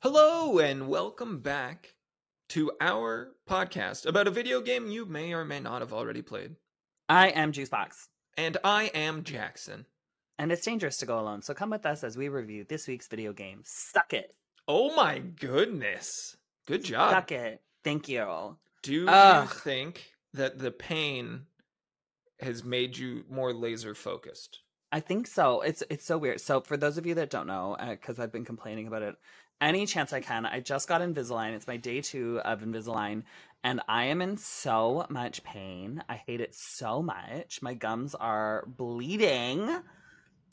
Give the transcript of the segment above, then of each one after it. Hello and welcome back to our podcast about a video game you may or may not have already played. I am Juicebox. And I am Jackson. And it's dangerous to go alone, so come with us as we review this week's video game, Suck It. Oh my goodness. Good job. Suck it. Thank you. Do you think that the pain has made you more laser focused? I think so. It's so weird. So for those of you that don't know, because I've been complaining about it, any chance I can, I just got Invisalign. It's my day 2 of Invisalign, and I am in so much pain. I hate it so much. My gums are bleeding,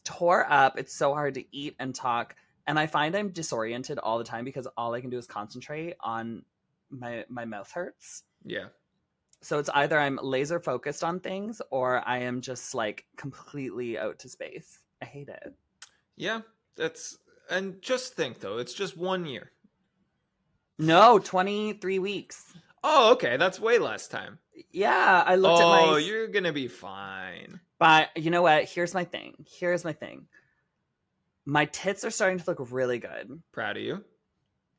tore up. It's so hard to eat and talk. And I find I'm disoriented all the time because all I can do is concentrate on my mouth hurts. Yeah. So it's either I'm laser focused on things or I am just like completely out to space. I hate it. Yeah, and just think though, it's just 1 year. No, 23 weeks. Oh, okay. That's way less time. Yeah. I looked at my... Oh, you're going to be fine. But you know what? Here's my thing. My tits are starting to look really good. Proud of you.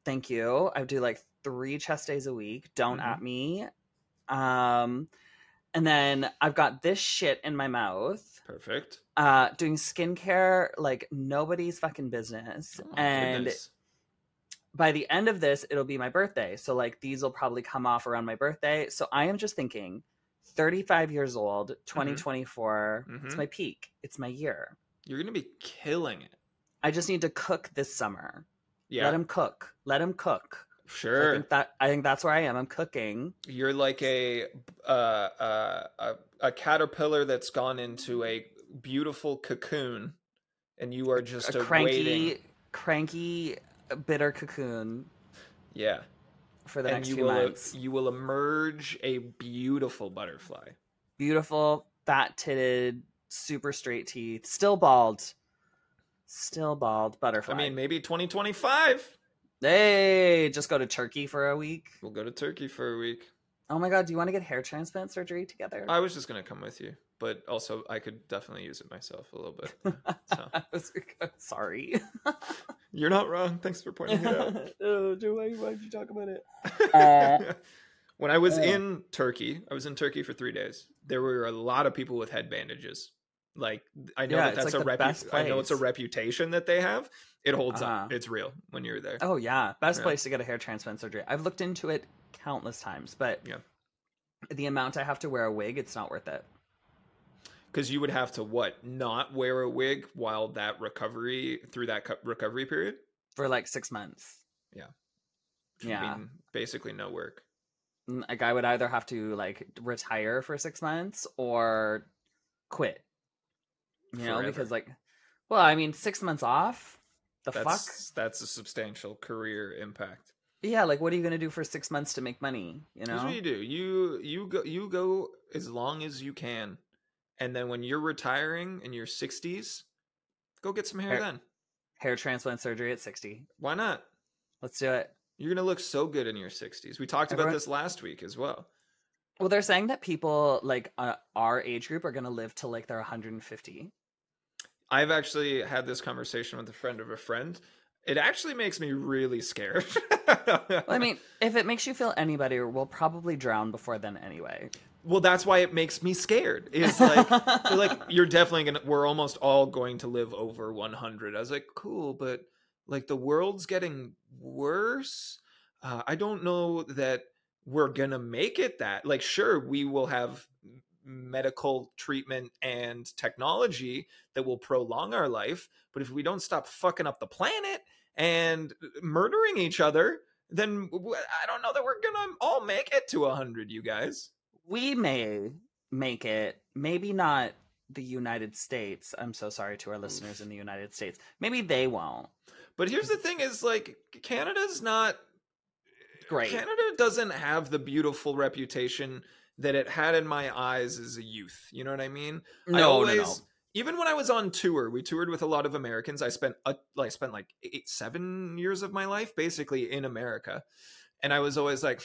Thank you. I do like 3 chest days a week. Don't at me. And then I've got this shit in my mouth. Perfect. Doing skincare like nobody's fucking business. Oh, and goodness. By the end of this, it'll be my birthday. So like these will probably come off around my birthday. So I am just thinking 35 years old, 2024. Mm-hmm. It's my peak. It's my year. You're going to be killing it. I just need to cook this summer. Yeah. Let him cook. Sure. I think that's where I am. I'm cooking. You're like a caterpillar that's gone into a beautiful cocoon, and you are just a cranky, bitter cocoon. Yeah. For the next few months, you will emerge a beautiful butterfly. Beautiful, fat-titted, super straight teeth, still bald butterfly. I mean, maybe 2025. Hey, just go to Turkey for a week. We'll go to Turkey for a week. Oh my God, do you want to get hair transplant surgery together? I was just going to come with you, but also I could definitely use it myself a little bit. So. Sorry. You're not wrong. Thanks for pointing it out. Why did you talk about it? When I was in Turkey, for 3 days. There were a lot of people with head bandages. Like, I know that's like I know it's a reputation that they have. It holds up. It's real when you're there. Oh yeah. Best place to get a hair transplant surgery. I've looked into it countless times, but the amount I have to wear a wig, it's not worth it. Cause you would have to not wear a wig while recovery period for like 6 months. Yeah. Yeah. Basically no work. Like I would either have to like retire for 6 months or quit, forever. Because 6 months off. That's a substantial career impact. Yeah, like what are you going to do for 6 months to make money? That's what you do. You go as long as you can, and then when you're retiring in your 60s, go get some hair then. Hair transplant surgery at 60. Why not? Let's do it. You're going to look so good in your 60s. We talked about this last week as well. Well, they're saying that people like our age group are going to live till like they're 150. I've actually had this conversation with a friend of a friend. It actually makes me really scared. Well, I mean, if it makes you feel any better, we'll probably drown before then anyway. Well, that's why it makes me scared. It's like, you're definitely we're almost all going to live over 100. I was like, cool, but like the world's getting worse. I don't know that we're going to make it that. Like, sure, we will have medical treatment and technology that will prolong our life, but if we don't stop fucking up the planet and murdering each other, then I don't know that we're gonna all make it to 100. You guys, we may make it, maybe not the United States. I'm so sorry to our listeners in the United States. Maybe they won't. But here's the thing is like Canada's not great. Canada doesn't have the beautiful reputation that it had in my eyes as a youth. You know what I mean? No, I always, no. Even when I was on tour, we toured with a lot of Americans. I spent like 7 years of my life basically in America. And I was always like,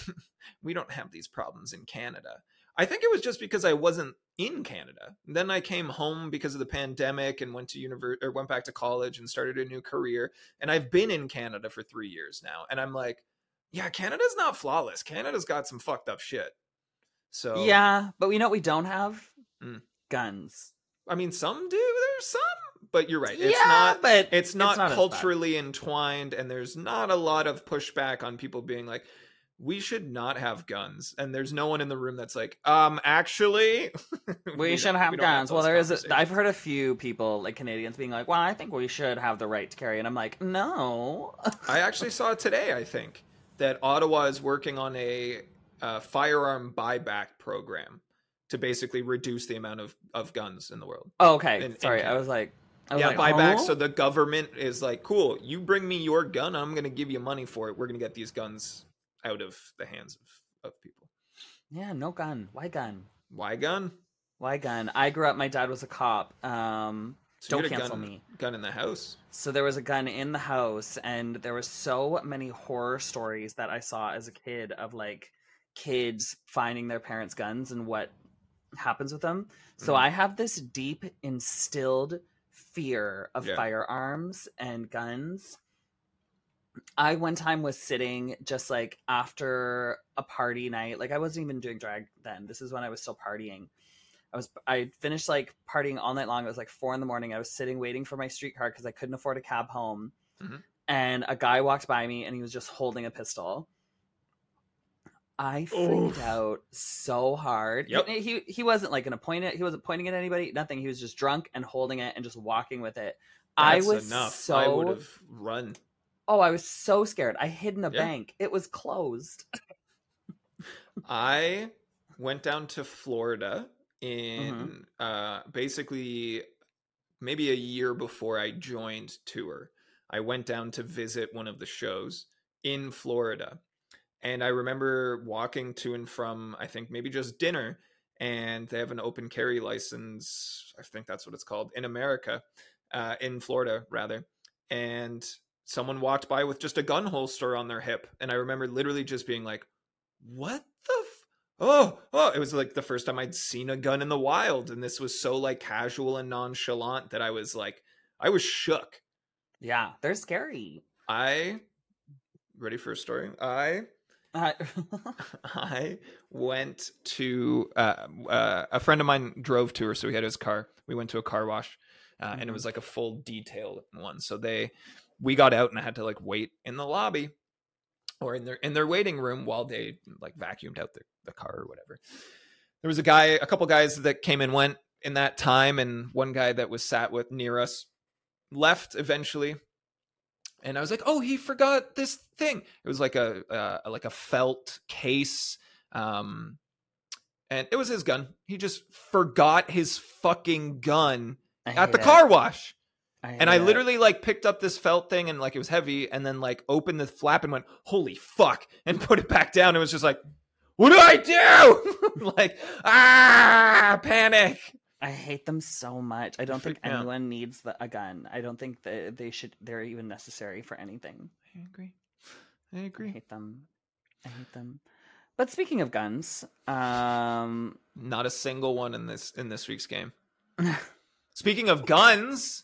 we don't have these problems in Canada. I think it was just because I wasn't in Canada. Then I came home because of the pandemic and went to went back to college and started a new career. And I've been in Canada for 3 years now. And I'm like, yeah, Canada's not flawless. Canada's got some fucked up shit. So yeah, but we know what we don't have? Guns. I mean, some do. There's some, but you're right. It's not culturally entwined, and there's not a lot of pushback on people being like, we should not have guns. And there's no one in the room that's like, actually, we should have guns. Well, there is. I've heard a few people, like Canadians, being like, well, I think we should have the right to carry. And I'm like, no. I actually saw today, I think, that Ottawa is working on a firearm buyback program to basically reduce the amount of guns in the world. Oh, okay. Sorry, I was like... buyback. Oh? So the government is like, cool, you bring me your gun, I'm going to give you money for it. We're going to get these guns out of the hands of people. Yeah, no gun. Why gun? Why gun? Why gun? I grew up, my dad was a cop. So don't cancel me. Gun in the house. So there was a gun in the house, and there was so many horror stories that I saw as a kid of like kids finding their parents' guns and what happens with them. So I have this deep instilled fear of firearms and guns. I one time was sitting just like after a party night, like I wasn't even doing drag then. This is when I was still partying. I finished like partying all night long. It was like 4 a.m. I was sitting waiting for my streetcar because I couldn't afford a cab home. And a guy walked by me and he was just holding a pistol. I freaked out so hard. Yep. He wasn't like he wasn't pointing at anybody, nothing. He was just drunk and holding it and just walking with it. That's enough. I would have run. Oh, I was so scared. I hid in a bank. It was closed. I went down to Florida in basically maybe a year before I joined tour. I went down to visit one of the shows in Florida. And I remember walking to and from, I think, maybe just dinner, and they have an open carry license, I think that's what it's called, in America, in Florida, rather. And someone walked by with just a gun holster on their hip. And I remember literally just being like, what the it was like the first time I'd seen a gun in the wild. And this was so like casual and nonchalant that I was like, I was shook. Yeah, they're scary. Ready for a story? I went to a friend of mine drove to her, so he had his car. We went to a car wash, and it was like a full detailed one. So we got out, and I had to like wait in the lobby or in their waiting room while they like vacuumed out the car or whatever. There was a couple guys that came and went in that time, and one guy that was sat with near us left eventually. And I was like, oh, he forgot this thing. It was like a felt case. And it was his gun. He just forgot his fucking gun at the car wash. I literally like picked up this felt thing and like it was heavy and then like opened the flap and went, holy fuck, and put it back down. It was just like, what do I do? Like, panic. I hate them so much. I don't think anyone needs a gun. I don't think that they're even necessary for anything. I agree. I hate them. But speaking of guns, not a single one in this week's game. Speaking of guns,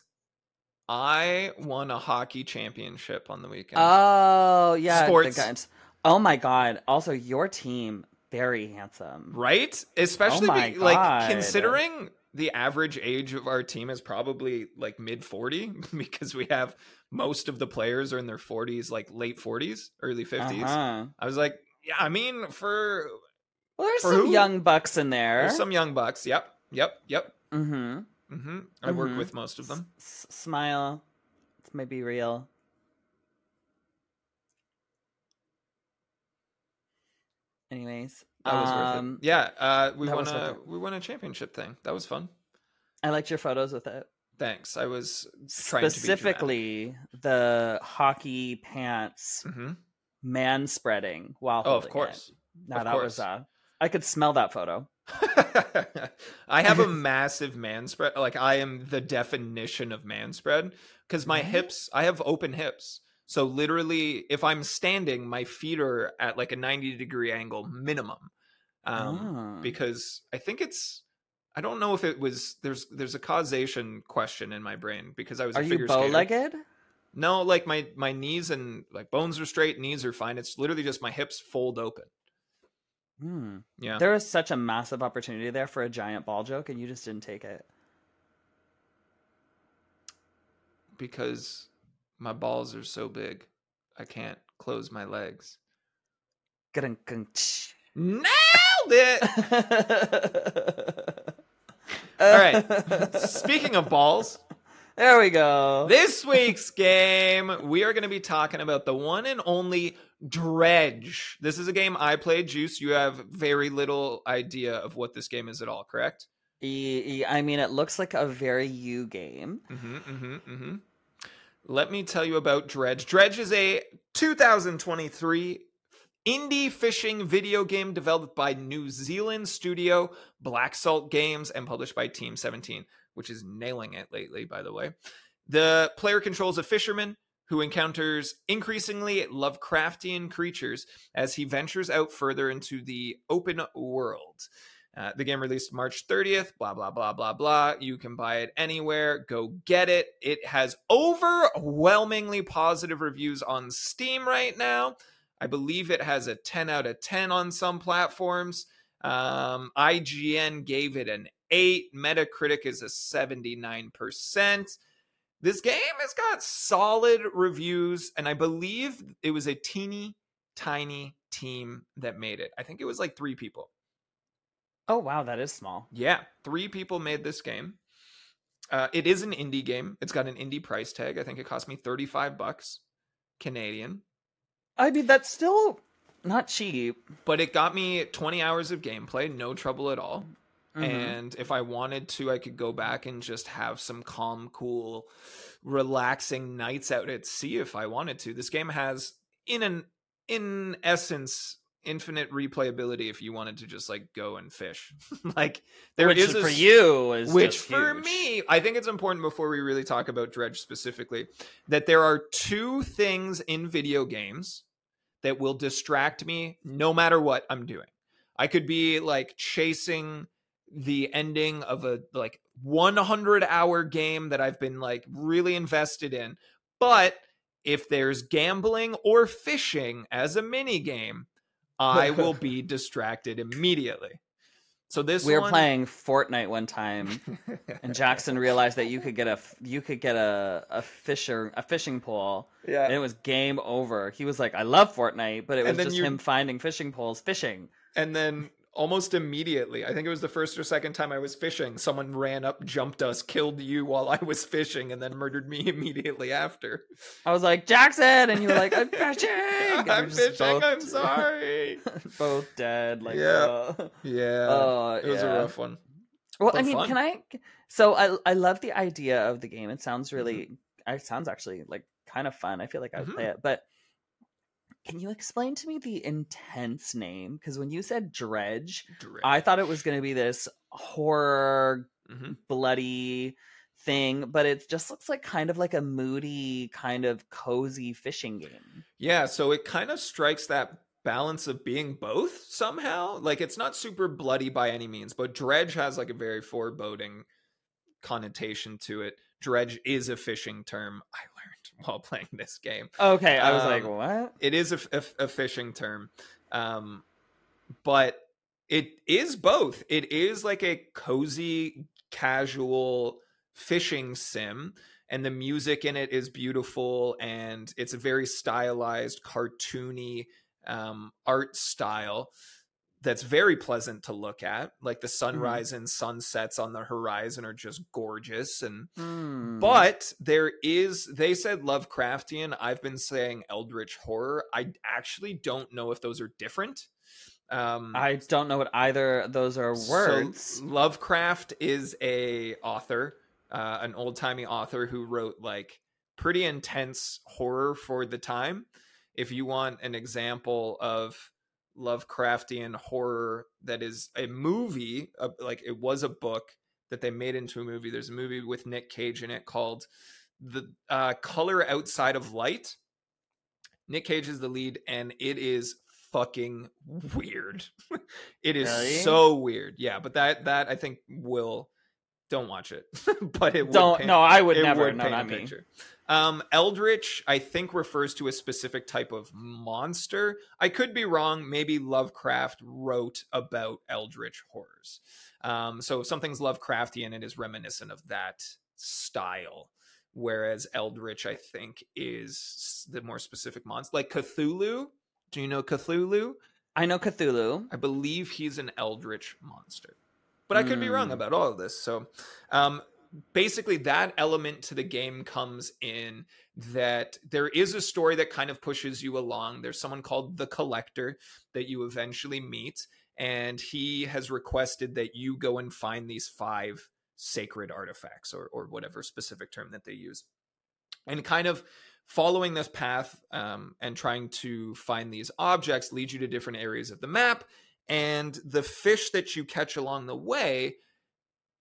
I won a hockey championship on the weekend. Oh, yeah. Sports. The guns. Oh my God. Also, your team, very handsome. Right? Especially like considering the average age of our team is probably like mid 40, because we have most of the players are in their 40s, like late 40s, early 50s. I was like, yeah, I mean, there's some young bucks in there. There's some young bucks. Yep. I work with most of them. Smile. This may be real. Anyways, that was worth it. Yeah, we won a championship thing. That was fun. I liked your photos with it. Thanks. I was trying specifically to be the hockey pants man spreading while holding of course. It. No, of that course. Was I could smell that photo. I have a massive man spread. Like I am the definition of man spread because my hips. I have open hips. So literally, if I'm standing, my feet are at like a 90-degree angle minimum. because I think it's, I don't know if it was, there's a causation question in my brain because I was a figure skater. Bow-legged? No, like my knees and like bones are straight, knees are fine. It's literally just my hips fold open. Mm. Yeah. There was such a massive opportunity there for a giant ball joke and you just didn't take it. Because my balls are so big, I can't close my legs. Nailed it! All right. Speaking of balls. There we go. This week's game, we are going to be talking about the one and only Dredge. This is a game I play. Juice, you have very little idea of what this game is at all, correct? I mean, it looks like a very you game. Mm-hmm, mm-hmm, mm-hmm. Let me tell you about Dredge. Dredge is a 2023 indie fishing video game developed by New Zealand studio Black Salt Games and published by Team 17. Which is nailing it lately, by the way. The player controls a fisherman who encounters increasingly Lovecraftian creatures as he ventures out further into the open world. The game released March 30th, blah, blah, blah, blah, blah. You can buy it anywhere. Go get it. It has overwhelmingly positive reviews on Steam right now. I believe it has a 10 out of 10 on some platforms. IGN gave it an 8. Metacritic is a 79%. This game has got solid reviews, and I believe it was a teeny tiny team that made it. I think it was like 3 people. Oh wow, that is small. Yeah, 3 people made this game. It is an indie game. It's got an indie price tag. I think it cost me $35 Canadian. I mean, that's still not cheap. But it got me 20 hours of gameplay, no trouble at all. Mm-hmm. And if I wanted to, I could go back and just have some calm, cool, relaxing nights out at sea if I wanted to. This game has, in essence, infinite replayability if you wanted to just like go and fish. Like there which is a, for you, is which for huge. Me, I think it's important before we really talk about Dredge specifically that there are 2 things in video games that will distract me no matter what I'm doing. I could be like chasing the ending of a like 100-hour game that I've been like really invested in. But if there's gambling or fishing as a mini game, I will be distracted immediately. So this we were playing Fortnite one time, and Jackson realized that you could get a fishing pole. Yeah, and it was game over. He was like, "I love Fortnite," but it was just him finding fishing poles, fishing, and then. Almost immediately, I think it was the first or second time I was fishing, someone ran up, jumped us, killed you while I was fishing, and then murdered me immediately after. I was like, Jackson! And you were like, I'm fishing! And I'm fishing, both... I'm sorry! Both dead. Like, yeah. It was a rough one. Well, but I mean, fun. Can I... So I love the idea of the game. It sounds really... Mm-hmm. It sounds actually like kind of fun. I feel like I would play it, but... Can you explain to me the intense name? Because when you said Dredge, I thought it was going to be this horror, bloody thing, but it just looks like kind of like a moody, kind of cozy fishing game. Yeah, so it kind of strikes that balance of being both somehow. Like, it's not super bloody by any means, but Dredge has like a very foreboding connotation to it. Dredge is a fishing term. I learned while playing this game. Okay, I was like, what? It is a fishing term. But it is both. It is like a cozy, casual fishing sim, and the music in it is beautiful, and it's a very stylized, cartoony art style that's very pleasant to look at. Like the sunrise and sunsets on the horizon are just gorgeous. And but there is, they said Lovecraftian. I've been saying Eldritch horror. I actually don't know if those are different. I don't know what either of those are words. So Lovecraft is a author, an old-timey author who wrote like pretty intense horror for the time. If you want an example of Lovecraftian horror that is a movie, like it was a book that they made into a movie, there's a movie with Nick Cage in it called The Color Outside of Light. Nick Cage is the lead, and it is fucking weird. It is so weird. Yeah, but that I think will... Don't watch it. But it would don't. Paint, no, I would never. No, not me. Eldritch, I think, refers to a specific type of monster. I could be wrong. Maybe Lovecraft wrote about eldritch horrors. So if something's Lovecraftian, it is reminiscent of that style. Whereas eldritch, I think, is the more specific monster. Like Cthulhu. Do you know Cthulhu? I know Cthulhu. I believe he's an eldritch monster. But I could be wrong about all of this. So basically that element to the game comes in that there is a story that kind of pushes you along. There's someone called the Collector that you eventually meet. And he has requested that you go and find these 5 sacred artifacts or whatever specific term that they use. And kind of following this path and trying to find these objects leads you to different areas of the map. And the fish that you catch along the way,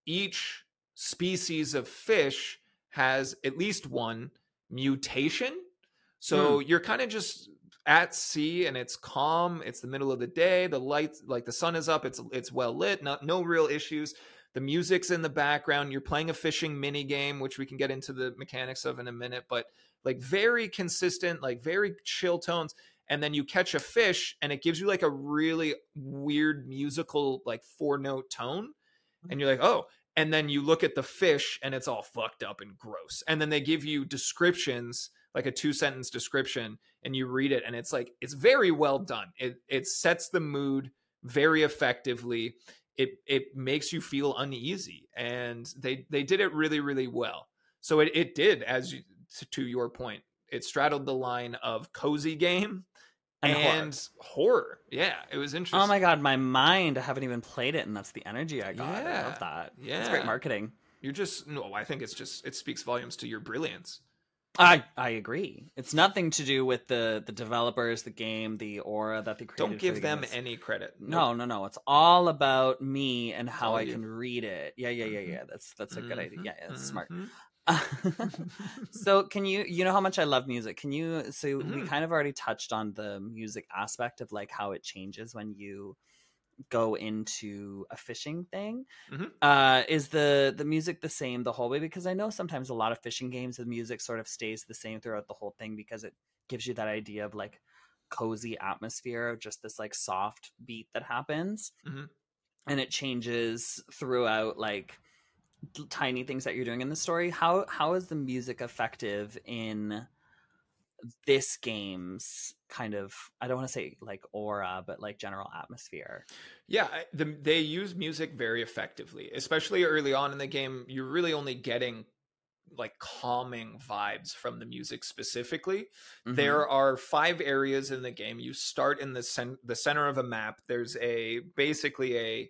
each species of fish has at least one mutation. So you're kind of just at sea and it's calm. It's the middle of the day. The light, like the sun is up. It's well lit. No real issues. The music's in the background. You're playing a fishing mini game, which we can get into the mechanics of in a minute. But like very consistent, like very chill tones. And then you catch a fish and it gives you like a really weird musical, like 4-note tone. And you're like, oh, and then you look at the fish and it's all fucked up and gross. And then they give you descriptions, like a 2-sentence description, and you read it. And it's like, it's very well done. It sets the mood very effectively. It makes you feel uneasy. And they did it really, really well. So it did, as you, to your point, it straddled the line of cozy game and horror. Yeah, it was interesting. Oh my god, my mind! I haven't even played it, and that's the energy I got. Yeah. I love that. Yeah, it's great marketing. I think it's just it speaks volumes to your brilliance. I agree. It's nothing to do with the developers, the game, the aura that they created. Don't give them any credit. No. It's all about me and how I can read it. Yeah. That's a good idea. Yeah, that's smart. So can you know how much I love music? Can you, so we kind of already touched on the music aspect of like how it changes when you go into a fishing thing. Is the music the same the whole way? Because I know sometimes a lot of fishing games, the music sort of stays the same throughout the whole thing because it gives you that idea of like cozy atmosphere, just this like soft beat that happens and it changes throughout like tiny things that you're doing in the story. How is the music effective in this game's kind of, I don't want to say like aura, but like general atmosphere? Yeah, they use music very effectively, especially early on in the game. You're really only getting like calming vibes from the music specifically. There are 5 areas in the game. You start in the center of a map. There's basically a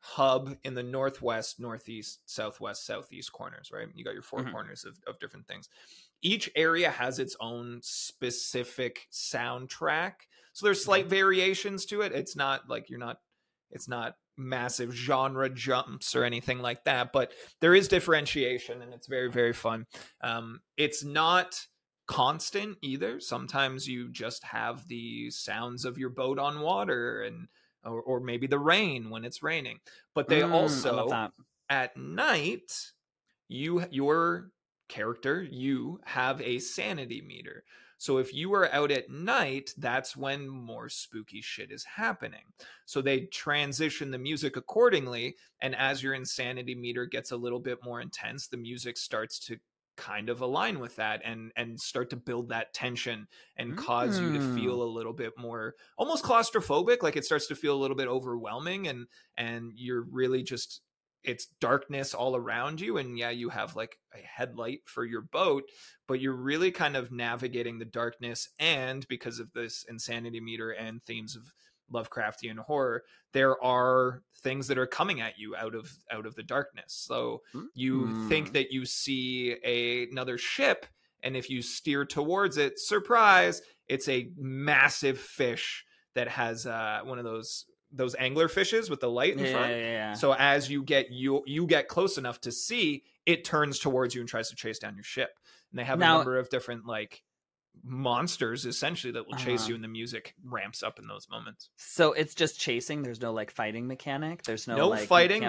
hub in the northwest, northeast, southwest, southeast corners, right? You got your 4 corners of different things. Each area has its own specific soundtrack. So there's slight variations to it. It's not like it's not massive genre jumps or anything like that, but there is differentiation and it's very, very fun. It's not constant either. Sometimes you just have the sounds of your boat on water and or maybe the rain when it's raining, but they also at night your character, you have a sanity meter. So if you are out at night, that's when more spooky shit is happening. So they transition the music accordingly. And as your insanity meter gets a little bit more intense, the music starts to kind of align with that and start to build that tension and cause you to feel a little bit more almost claustrophobic. Like it starts to feel a little bit overwhelming and you're really just, it's darkness all around you. And yeah, you have like a headlight for your boat, but you're really kind of navigating the darkness. And because of this insanity meter and themes of Lovecraftian horror, there are things that are coming at you out of the darkness. So you think that you see another ship, and if you steer towards it, surprise, it's a massive fish that has one of those angler fishes with the light in front. Yeah. So as you get close enough to see, it turns towards you and tries to chase down your ship. And they have a number of different like monsters essentially that will chase you, and the music ramps up in those moments. So it's just chasing. There's no like fighting mechanic. There's no like, fighting.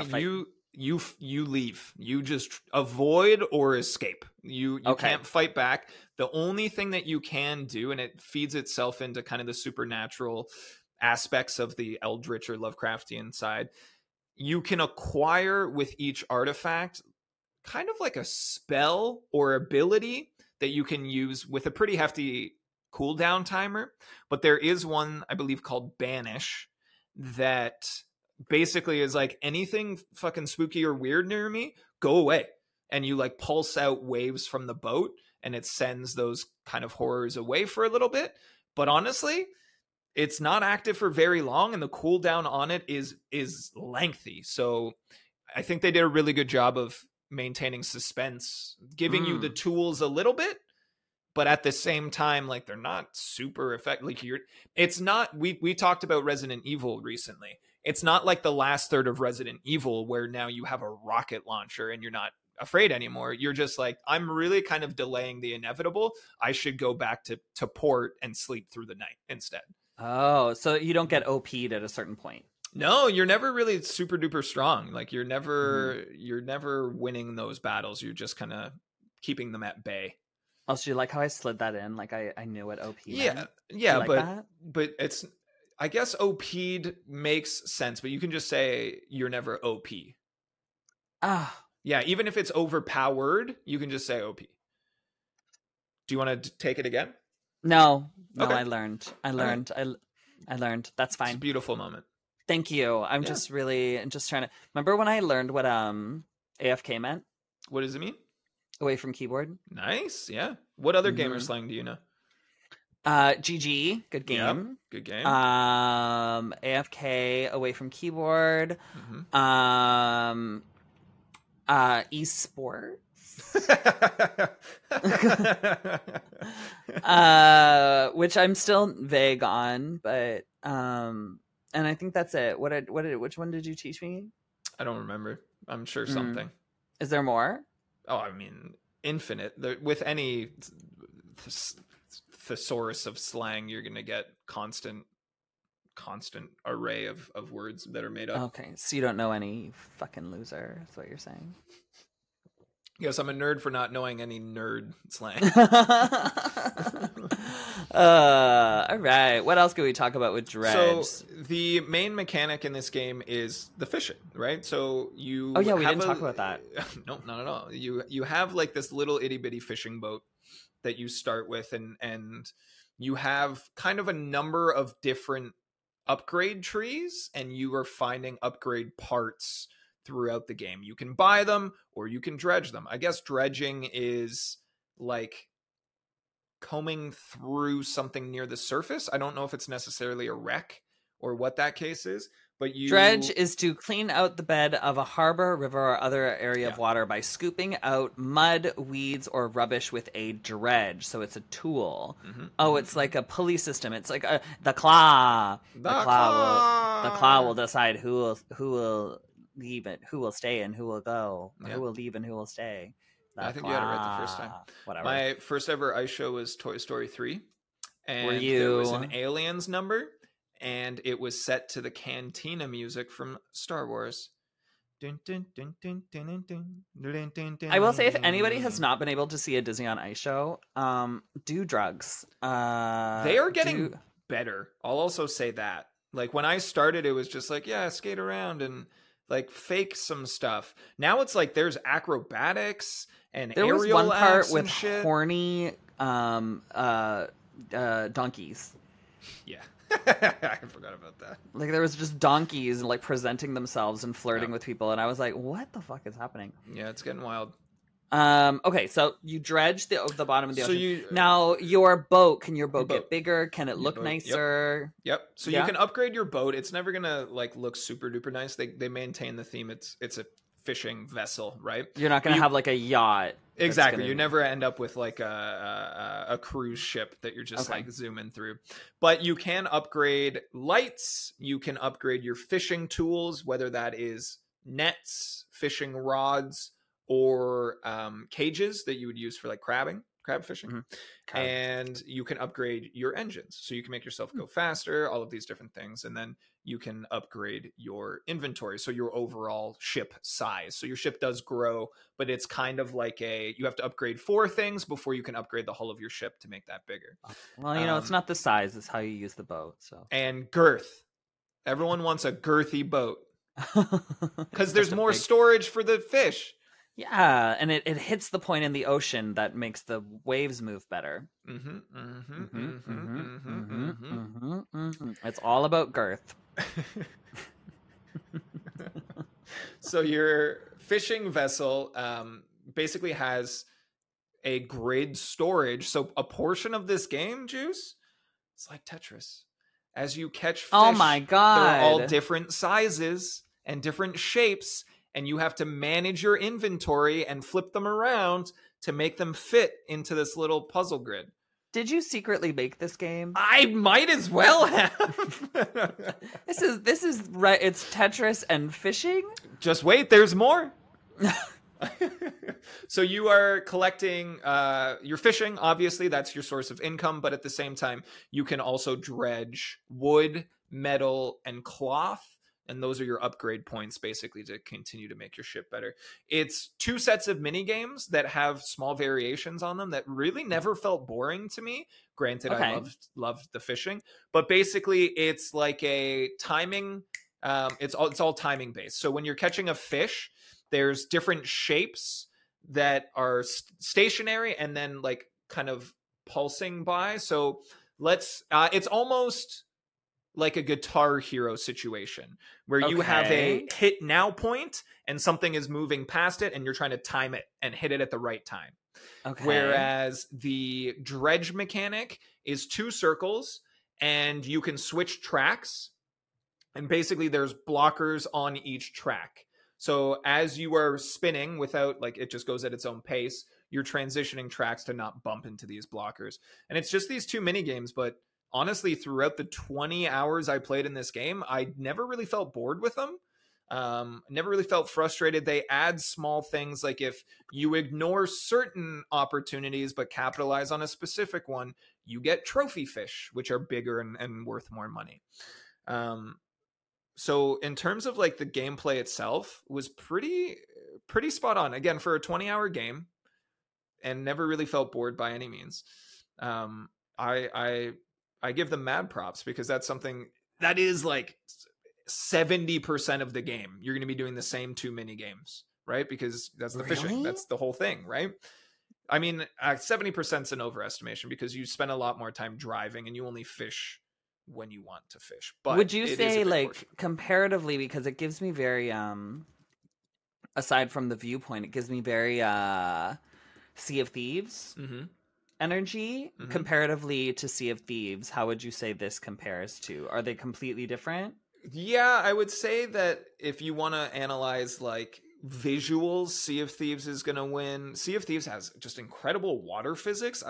You leave. You just avoid or escape. You can't fight back. The only thing that you can do, and it feeds itself into kind of the supernatural aspects of the Eldritch or Lovecraftian side, you can acquire with each artifact kind of like a spell or ability that you can use with a pretty hefty cooldown timer. But there is one, I believe, called Banish that basically is like, anything fucking spooky or weird near me, go away. And you like pulse out waves from the boat, and it sends those kind of horrors away for a little bit. But honestly, it's not active for very long, and the cooldown on it is lengthy. So I think they did a really good job of maintaining suspense, giving you the tools a little bit, but at the same time, like, they're not super effective. Like, it's not, we talked about Resident Evil recently. It's not like the last third of Resident Evil where now you have a rocket launcher and you're not afraid anymore. You're just like, I'm really kind of delaying the inevitable. I should go back to port and sleep through the night instead. Oh, so you don't get OP'd at a certain point. No, you're never really super duper strong. Like, you're never winning those battles. You're just kind of keeping them at bay. Also, you like how I slid that in? Like, I knew what OP meant. Yeah, like, but it's, I guess OP'd makes sense, but you can just say you're never OP. Ah. Yeah, even if it's overpowered, you can just say OP. Do you want to take it again? No, okay. I learned. Right. I learned. That's fine. It's a beautiful moment. Thank you. I'm just really just trying to remember when I learned what AFK meant. What does it mean? Away from keyboard. Nice. Yeah. What other gamer slang do you know? GG, good game. Yep, good game. AFK, away from keyboard. Mm-hmm. Esports. Which I'm still vague on, but and I think that's it. Which one did you teach me? I don't remember. I'm sure something. Is there more? Oh, I mean, infinite. With any thesaurus of slang, you're gonna get constant array of words that are made up. Okay, so you don't know any, you fucking loser, is what you're saying. Yes, I'm a nerd for not knowing any nerd slang. All right, what else can we talk about with Dredge? So the main mechanic in this game is the fishing, right? So you we didn't talk about that. No, not at all. You have like this little itty bitty fishing boat that you start with, and you have kind of a number of different upgrade trees, and you are finding upgrade parts throughout the game. You can buy them or you can dredge them. I guess dredging is like combing through something near the surface. I don't know if it's necessarily a wreck or what that case is, but Dredge is to clean out the bed of a harbor, river, or other area of water by scooping out mud, weeds, or rubbish with a dredge. So it's a tool. Mm-hmm. Oh, it's like a pulley system. It's like the claw. The claw will decide who will leave it, who will stay, and who will go. Yeah. Who will leave and who will stay. I think you had it right the first time. Whatever. My first ever ice show was Toy Story 3, and there was an aliens number. And it was set to the Cantina music from Star Wars. I will say, if anybody has not been able to see a Disney on Ice show, do drugs. They are getting better. I'll also say that. Like, when I started, it was just like, skate around and like fake some stuff. Now it's like there's acrobatics and aerial acts. There was one part with horny donkeys. Yeah. I forgot about that. Like, there was just donkeys like presenting themselves and flirting with people, and I was like, what the fuck is happening? Yeah, it's getting wild. Okay, so you dredge the bottom of the ocean. Now can your boat get bigger? Can it look nicer? Yep. So you can upgrade your boat. It's never gonna like look super duper nice. They maintain the theme. It's a fishing vessel, right? You're not gonna have like a yacht. Exactly. You never end up with like a cruise ship that you're just like zooming through. But you can upgrade lights. You can upgrade your fishing tools, whether that is nets, fishing rods, or cages that you would use for like crab fishing. Mm-hmm. And you can upgrade your engines. So you can make yourself go faster, all of these different things. And then you can upgrade your inventory. So your overall ship size. So your ship does grow, but it's kind of like a, you have to upgrade four things before you can upgrade the hull of your ship to make that bigger. Well, you know, it's not the size, it's how you use the boat. So. And girth. Everyone wants a girthy boat. Because there's more storage for the fish. Yeah, and it hits the point in the ocean that makes the waves move better. It's all about girth. So your fishing vessel basically has a grid storage. So a portion of this game, Juice, it's like Tetris. As you catch fish, oh my God, they're all different sizes and different shapes, and you have to manage your inventory and flip them around to make them fit into this little puzzle grid. Did you secretly make this game? I might as well have. This is right. It's Tetris and fishing. Just wait, there's more. So you are collecting, you're fishing, obviously, that's your source of income, but at the same time, you can also dredge wood, metal, and cloth, and those are your upgrade points, basically, to continue to make your ship better. It's two sets of mini-games that have small variations on them that really never felt boring to me. Granted, okay. I loved the fishing, but basically, it's like a timing, it's all timing-based. So when you're catching a fish, there's different shapes that are stationary and then like kind of pulsing by. So let's, it's almost like a Guitar Hero situation where you have a hit now point and something is moving past it and you're trying to time it and hit it at the right time. Okay. Whereas the dredge mechanic is two circles and you can switch tracks. And basically there's blockers on each track. So as you are spinning without, like, it just goes at its own pace, you're transitioning tracks to not bump into these blockers. And it's just these two mini games. But honestly, throughout the 20 hours I played in this game, I never really felt bored with them. Never really felt frustrated. They add small things, like if you ignore certain opportunities but capitalize on a specific one, you get trophy fish, which are bigger and worth more money. So in terms of like the gameplay itself, was pretty spot on. Again, for a 20-hour game, and never really felt bored by any means. I give them mad props because that's something that is like 70% of the game. You're going to be doing the same two mini games, right? Because that's the fishing. That's the whole thing, right? I mean, 70% is an overestimation because you spend a lot more time driving and you only fish when you want to fish. But would you say, like, comparatively, because it gives me very aside from the viewpoint, it gives me very Sea of Thieves energy comparatively to Sea of Thieves? How would you say this compares to? Are they completely different? Yeah, I would say that if you want to analyze like visuals, Sea of Thieves is going to win. Sea of Thieves has just incredible water physics.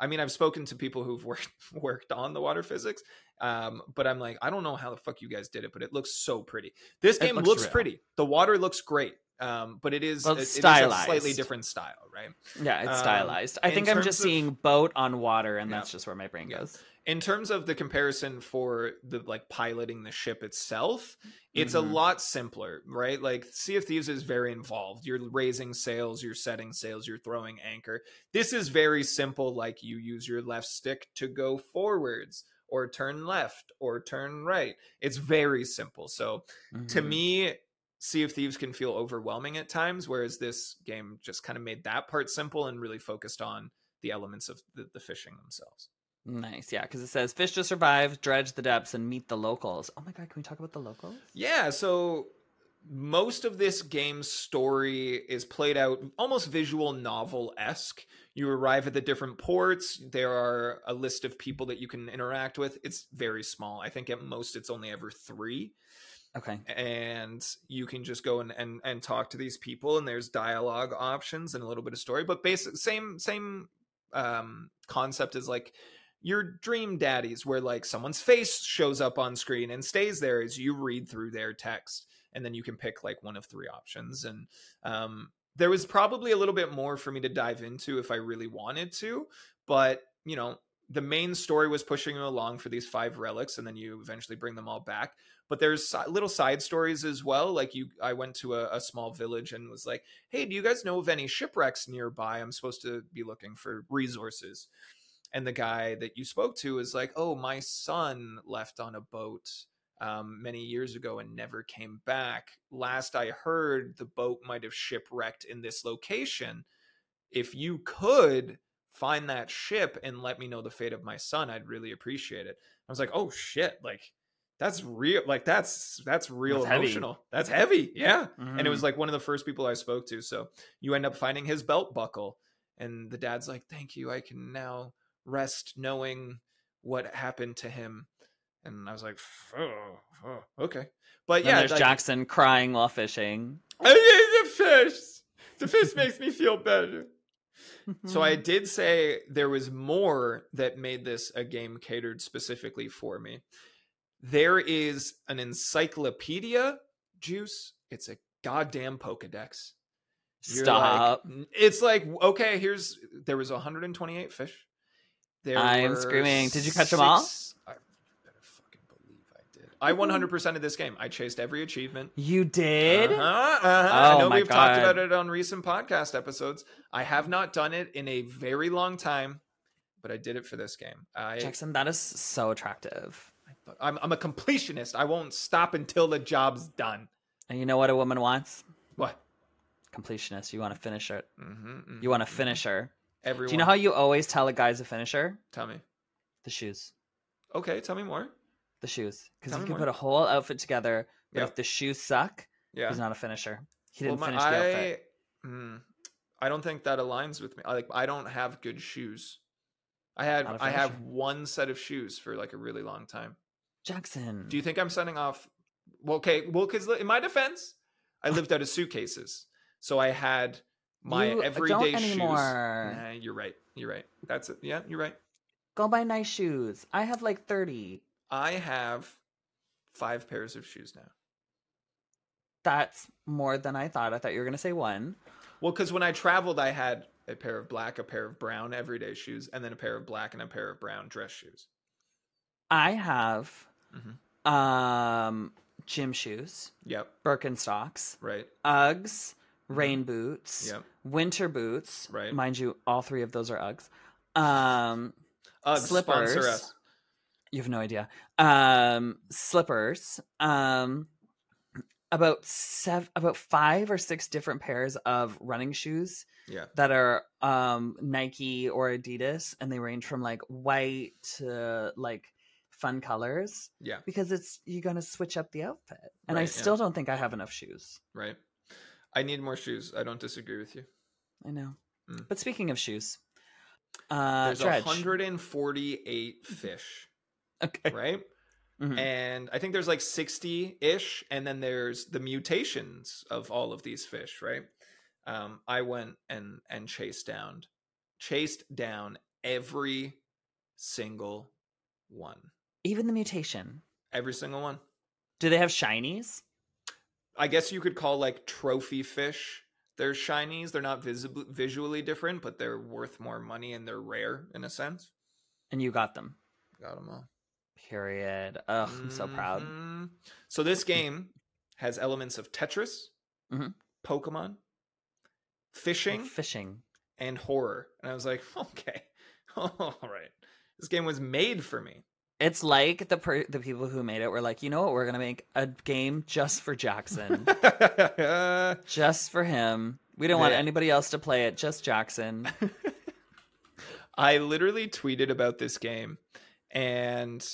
I mean, I've spoken to people who've worked on the water physics, but I'm like, I don't know how the fuck you guys did it, but it looks so pretty. This game looks pretty. The water looks great, but it is a slightly different style, right? Yeah, it's stylized. I think I'm just seeing boat on water, and that's just where my brain goes. In terms of the comparison for the like piloting the ship itself, it's a lot simpler, right? Like Sea of Thieves is very involved. You're raising sails, you're setting sails, you're throwing anchor. This is very simple. Like you use your left stick to go forwards or turn left or turn right. It's very simple. So to me, Sea of Thieves can feel overwhelming at times, whereas this game just kind of made that part simple and really focused on the elements of the fishing themselves. Nice, yeah, because it says fish to survive, dredge the depths, and meet the locals. Oh my God, can we talk about the locals? Yeah, so most of this game's story is played out almost visual novel-esque. You arrive at the different ports. There are a list of people that you can interact with. It's very small. I think at most it's only ever 3. Okay. And you can just go and talk to these people, and there's dialogue options and a little bit of story. But basic same concept as like your dream daddies, where like someone's face shows up on screen and stays there as you read through their text, and then you can pick like one of 3 options. And there was probably a little bit more for me to dive into if I really wanted to, but you know, the main story was pushing you along for these 5 relics, and then you eventually bring them all back. But there's little side stories as well. Like I went to a small village and was like, hey, do you guys know of any shipwrecks nearby? I'm supposed to be looking for resources. And the guy that you spoke to is like, oh, my son left on a boat many years ago and never came back. Last I heard, the boat might have shipwrecked in this location. If you could find that ship and let me know the fate of my son, I'd really appreciate it. I was like, oh shit, like that's real, like that's real, that's emotional, that's heavy. Yeah. Mm-hmm. And it was like one of the first people I spoke to. So you end up finding his belt buckle, and the dad's like, thank you, I can now rest knowing what happened to him. And I was like, oh okay. But then yeah, there's like Jackson crying while fishing. I need the fish, the fish makes me feel better. So I did say there was more that made this a game catered specifically for me. There is an encyclopedia, Juice. It's a goddamn Pokedex. Stop. Like, it's like, okay, there was 128 fish. I'm screaming. Did you catch them all? I better fucking believe I did. I 100%ed this game. I chased every achievement. You did? Oh, I know we've talked about it on recent podcast episodes. I have not done it in a very long time, but I did it for this game. Jackson, that is so attractive. I'm a completionist. I won't stop until the job's done. And you know what a woman wants? What? Completionist. You want to finish it. Mm-hmm, mm-hmm, you want to finish her. Everyone. Do you know how you always tell a guy's a finisher? Tell me. The shoes. Okay, tell me more. The shoes. Because you can put a whole outfit together, but if the shoes suck, he's not a finisher. He didn't finish the outfit. I don't think that aligns with me. Like, I don't have good shoes. I have one set of shoes for like a really long time. Jackson. Do you think I'm setting off? Well, okay. Well, because in my defense, I lived out of suitcases. So I had my everyday shoes. Nah, you're right. That's it. Yeah, you're right. Go buy nice shoes. I have like 30. I have 5 pairs of shoes now. That's more than I thought. I thought you were going to say 1. Well, because when I traveled, I had a pair of black, a pair of brown everyday shoes, and then a pair of black and a pair of brown dress shoes. I have gym shoes. Yep. Birkenstocks. Right. Uggs. Rain boots. Yep. Winter boots. Right. Mind you, all 3 of those are Uggs. Uggs, slippers. Sponsor us. You have no idea. Slippers. About 5 or 6 different pairs of running shoes. Yeah. That are Nike or Adidas, and they range from like white to like fun colors. Yeah. Because you're gonna switch up the outfit. And I still don't think I have enough shoes. Right. I need more shoes. I don't disagree with you. I know. Mm. But speaking of shoes, there's Dredge. 148 fish. Okay. Right? Mm-hmm. And I think there's like 60-ish, and then there's the mutations of all of these fish, right? I went and chased down every single one. Even the mutation? Every single one. Do they have shinies? I guess you could call like trophy fish. They're shinies. They're not visually different, but they're worth more money and they're rare in a sense. And you got them. Got them all. Period. Ugh, I'm so proud. So this game has elements of Tetris, Pokemon, fishing, and horror. And I was like, okay, all right. This game was made for me. It's like the people who made it were like, you know what? We're going to make a game just for Jackson. Just for him. We don't want anybody else to play it. Just Jackson. I literally tweeted about this game, and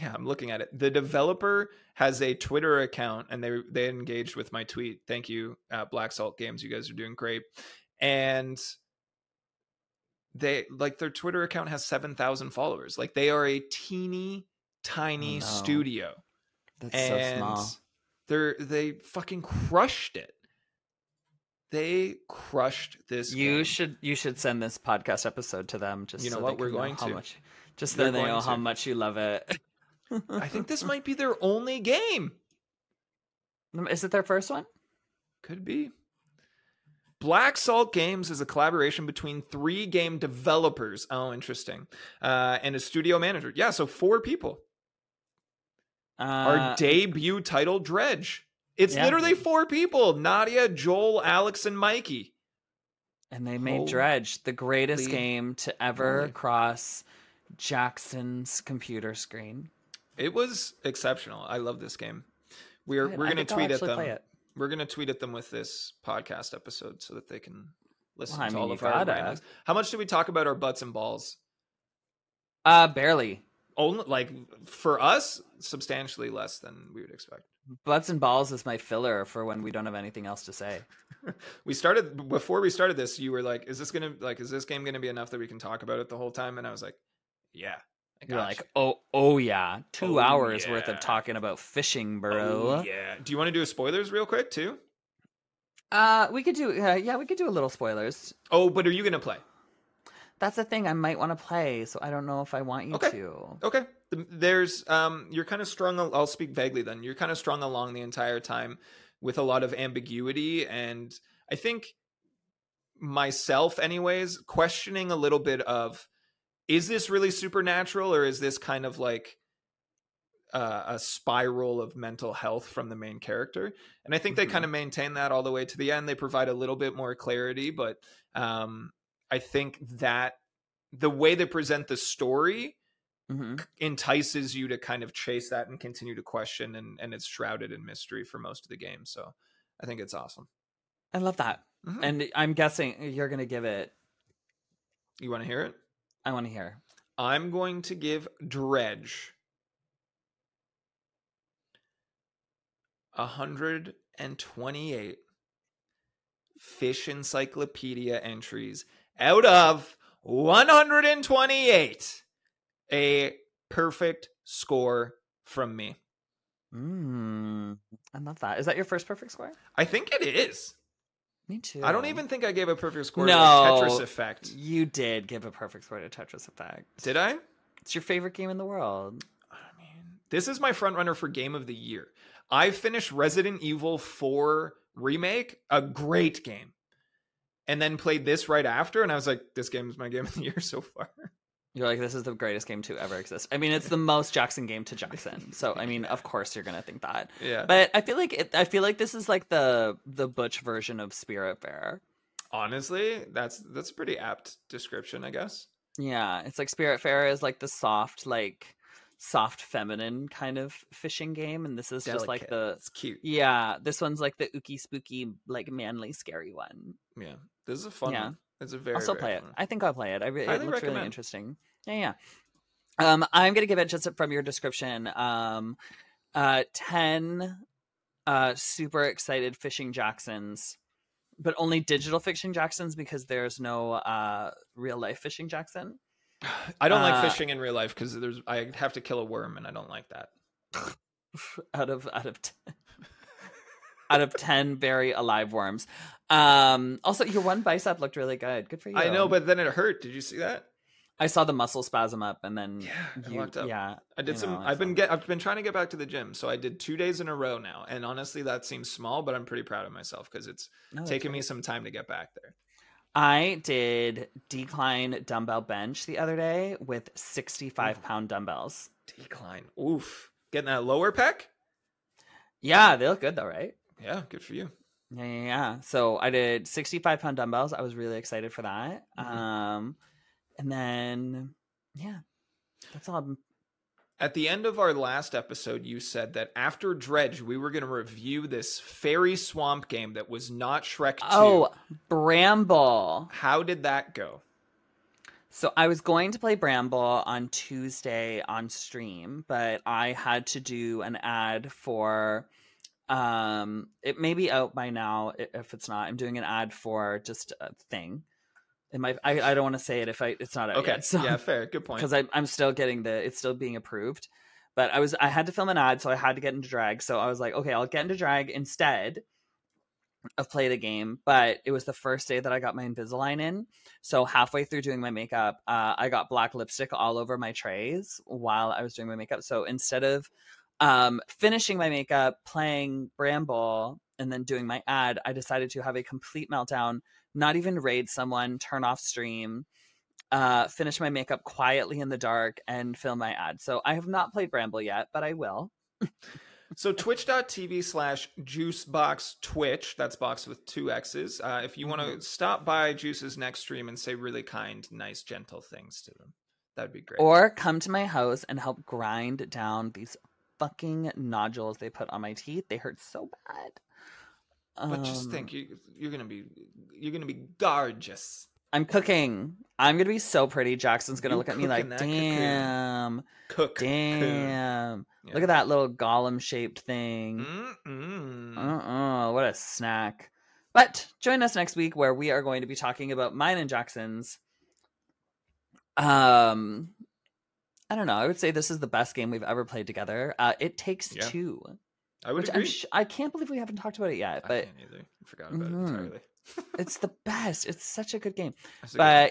I'm looking at it. The developer has a Twitter account, and they engaged with my tweet. Thank you, Black Salt Games. You guys are doing great. And they their Twitter account has 7,000 followers. Like, they are a teeny tiny studio. That's so small. They fucking crushed it. They crushed this. You should send this podcast episode to them. Just you know so what we're going to. Much, just so they know how much you love it. I think this might be their only game. Is it their first one? Could be. Black Salt Games is a collaboration between 3 game developers. Oh, interesting. And a studio manager. Yeah, so 4 people. Our debut title, Dredge. It's literally 4 people. Nadia, Joel, Alex, and Mikey. And they made Dredge, the greatest game to ever cross Jackson's computer screen. It was exceptional. I love this game. We're going to tweet at them. We're going to tweet at them with this podcast episode so that they can listen to all of our rants. How much did we talk about our butts and balls? Barely. Only, like, for us, substantially less than we would expect. Butts and balls is my filler for when we don't have anything else to say. We started, before we started this, you were like, is this game going to be enough that we can talk about it the whole time? And I was like, yeah. You're like, oh yeah, 2 hours worth of talking about fishing, bro. Oh, yeah. Do you want to do spoilers real quick too? We could do a little spoilers. Oh, but are you gonna play? That's the thing. I might want to play, so I don't know if I want you to. Okay. There's you're kind of strung. I'll speak vaguely then. You're kind of strung along the entire time with a lot of ambiguity, and I think myself, anyways, questioning a little bit of. Is this really supernatural, or is this kind of like a spiral of mental health from the main character? And I think they kind of maintain that all the way to the end. They provide a little bit more clarity, but I think that the way they present the story entices you to kind of chase that and continue to question, and it's shrouded in mystery for most of the game. So I think it's awesome. I love that. Mm-hmm. And I'm guessing you're going to give it. You want to hear it? I want to hear. I'm going to give Dredge 128 fish encyclopedia entries out of 128. A perfect score from me. I love that. Is that your first perfect score? I think it is. Me too. I don't even think I gave a perfect score to Tetris Effect. You did give a perfect score to Tetris Effect. Did I? It's your favorite game in the world. I mean, this is my frontrunner for Game of the Year. I finished Resident Evil 4 Remake, a great game, and then played this right after, and I was like, this game is my Game of the Year so far. You're like, this is the greatest game to ever exist. I mean, it's the most Jackson game to Jackson. So, I mean, of course you're going to think that. Yeah. But I feel like this is like the Butch version of Spiritfarer. Honestly, that's a pretty apt description, I guess. Yeah, it's like Spiritfarer is like the soft feminine kind of fishing game, and this is delicate. Just like it's cute. Yeah, this one's like the ooky spooky, like manly scary one. Yeah. This is a fun one. It's a very, I'll still play it. I think I'll play it. It looks really interesting. Yeah. I'm going to give it, just from your description, 10 super excited fishing Jacksons, but only digital fishing Jacksons because there's no real life fishing Jackson. I don't like fishing in real life because I have to kill a worm, and I don't like that. Out of 10 very alive worms. Also, your one bicep looked really good. Good for you. I know, but then it hurt. Did you see that? I saw the muscle spasm up, and then I locked up. Yeah, I did some. I've been trying to get back to the gym, so I did 2 days in a row now. And honestly, that seems small, but I'm pretty proud of myself because it's taken me some time to get back there. I did decline dumbbell bench the other day with 65 pound dumbbells. Decline. Oof. Getting that lower pec. Yeah, they look good though, right? Yeah, good for you. Yeah. So I did 65 pound dumbbells. I was really excited for that. And then, that's all. At the end of our last episode, you said that after Dredge, we were going to review this fairy swamp game that was not Shrek 2. Oh, Bramble. How did that go? So I was going to play Bramble on Tuesday on stream, but I had to do an ad for... it may be out by now. If it's not, I'm doing an ad for just a thing. It might. I don't want to say it if it's not out yet. So, yeah, fair. Good point. Because I'm still getting it's still being approved. But I had to film an ad, so I had to get into drag. So I was like, okay, I'll get into drag instead of play the game. But it was the first day that I got my Invisalign in. So halfway through doing my makeup, I got black lipstick all over my trays while I was doing my makeup. So instead of finishing my makeup, playing Bramble, and then doing my ad, I decided to have a complete meltdown, not even raid someone, turn off stream, finish my makeup quietly in the dark, and film my ad. So I have not played Bramble yet, but I will. So twitch.tv/juiceboxtwitch, that's box with two X's. If you want to stop by Juice's next stream and say really kind, nice, gentle things to them, that'd be great. Or come to my house and help grind down these fucking nodules they put on my teeth. They hurt so bad. But just think, you're gonna be gorgeous. I'm cooking. I'm gonna be so pretty. Jackson's gonna look at me like, damn. Cook. Yeah. Look at that little golem-shaped thing. What a snack. But join us next week where we are going to be talking about mine and Jackson's. I don't know. I would say this is the best game we've ever played together. It Takes Two. I would agree. I can't believe we haven't talked about it yet. But I can't either. I forgot about it entirely. It's the best. It's such a good game. But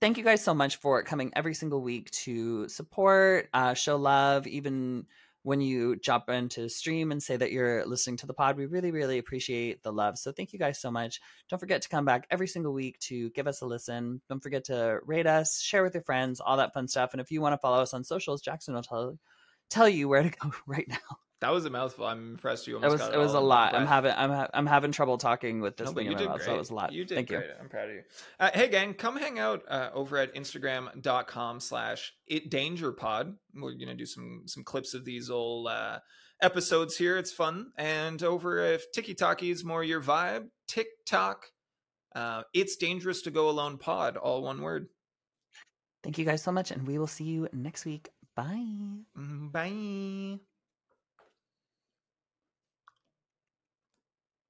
thank you guys so much for coming every single week to support, show love, even when you jump into stream and say that you're listening to the pod. We really, really appreciate the love. So thank you guys so much. Don't forget to come back every single week to give us a listen. Don't forget to rate us, share with your friends, all that fun stuff. And if you want to follow us on socials, Jackson will tell you where to go right now. That was a mouthful. I'm impressed. You almost got it. It was a lot. I'm having trouble talking with this thing in my mouth. Great. So it was a lot. You did Thank great. You. I'm proud of you. Hey gang, come hang out over at Instagram.com/itdangerpod. We're gonna do some clips of these old episodes here. It's fun. And over if TikTok is more your vibe, TikTok, It's Dangerous to Go Alone Pod, all one word. Thank you guys so much, and we will see you next week. Bye. Bye.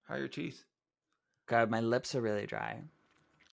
How are your teeth? God, my lips are really dry.